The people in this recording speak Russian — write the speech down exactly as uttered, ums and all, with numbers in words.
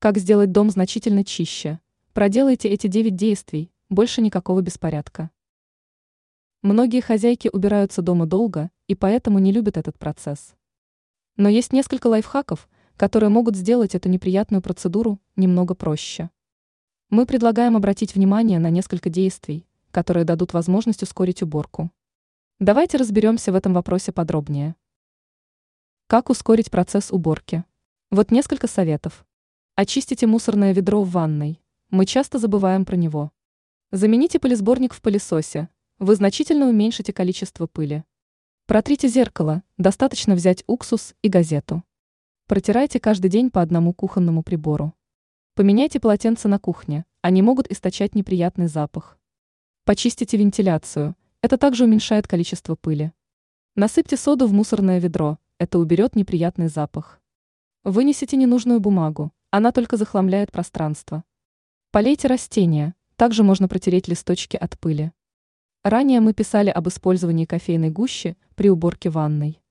Как сделать дом значительно чище? Проделайте эти девять действий, больше никакого беспорядка. Многие хозяйки убираются дома долго и поэтому не любят этот процесс. Но есть несколько лайфхаков, которые могут сделать эту неприятную процедуру немного проще. Мы предлагаем обратить внимание на несколько действий, которые дадут возможность ускорить уборку. Давайте разберемся в этом вопросе подробнее. Как ускорить процесс уборки? Вот несколько советов. Очистите мусорное ведро в ванной. Мы часто забываем про него. Замените пылесборник в пылесосе. Вы значительно уменьшите количество пыли. Протрите зеркало, достаточно взять уксус и газету. Протирайте каждый день по одному кухонному прибору. Поменяйте полотенца на кухне, они могут источать неприятный запах. Почистите вентиляцию, это также уменьшает количество пыли. Насыпьте соду в мусорное ведро, это уберет неприятный запах. Вынесите ненужную бумагу, она только захламляет пространство. Полейте растения, также можно протереть листочки от пыли. Ранее мы писали об использовании кофейной гущи при уборке ванной.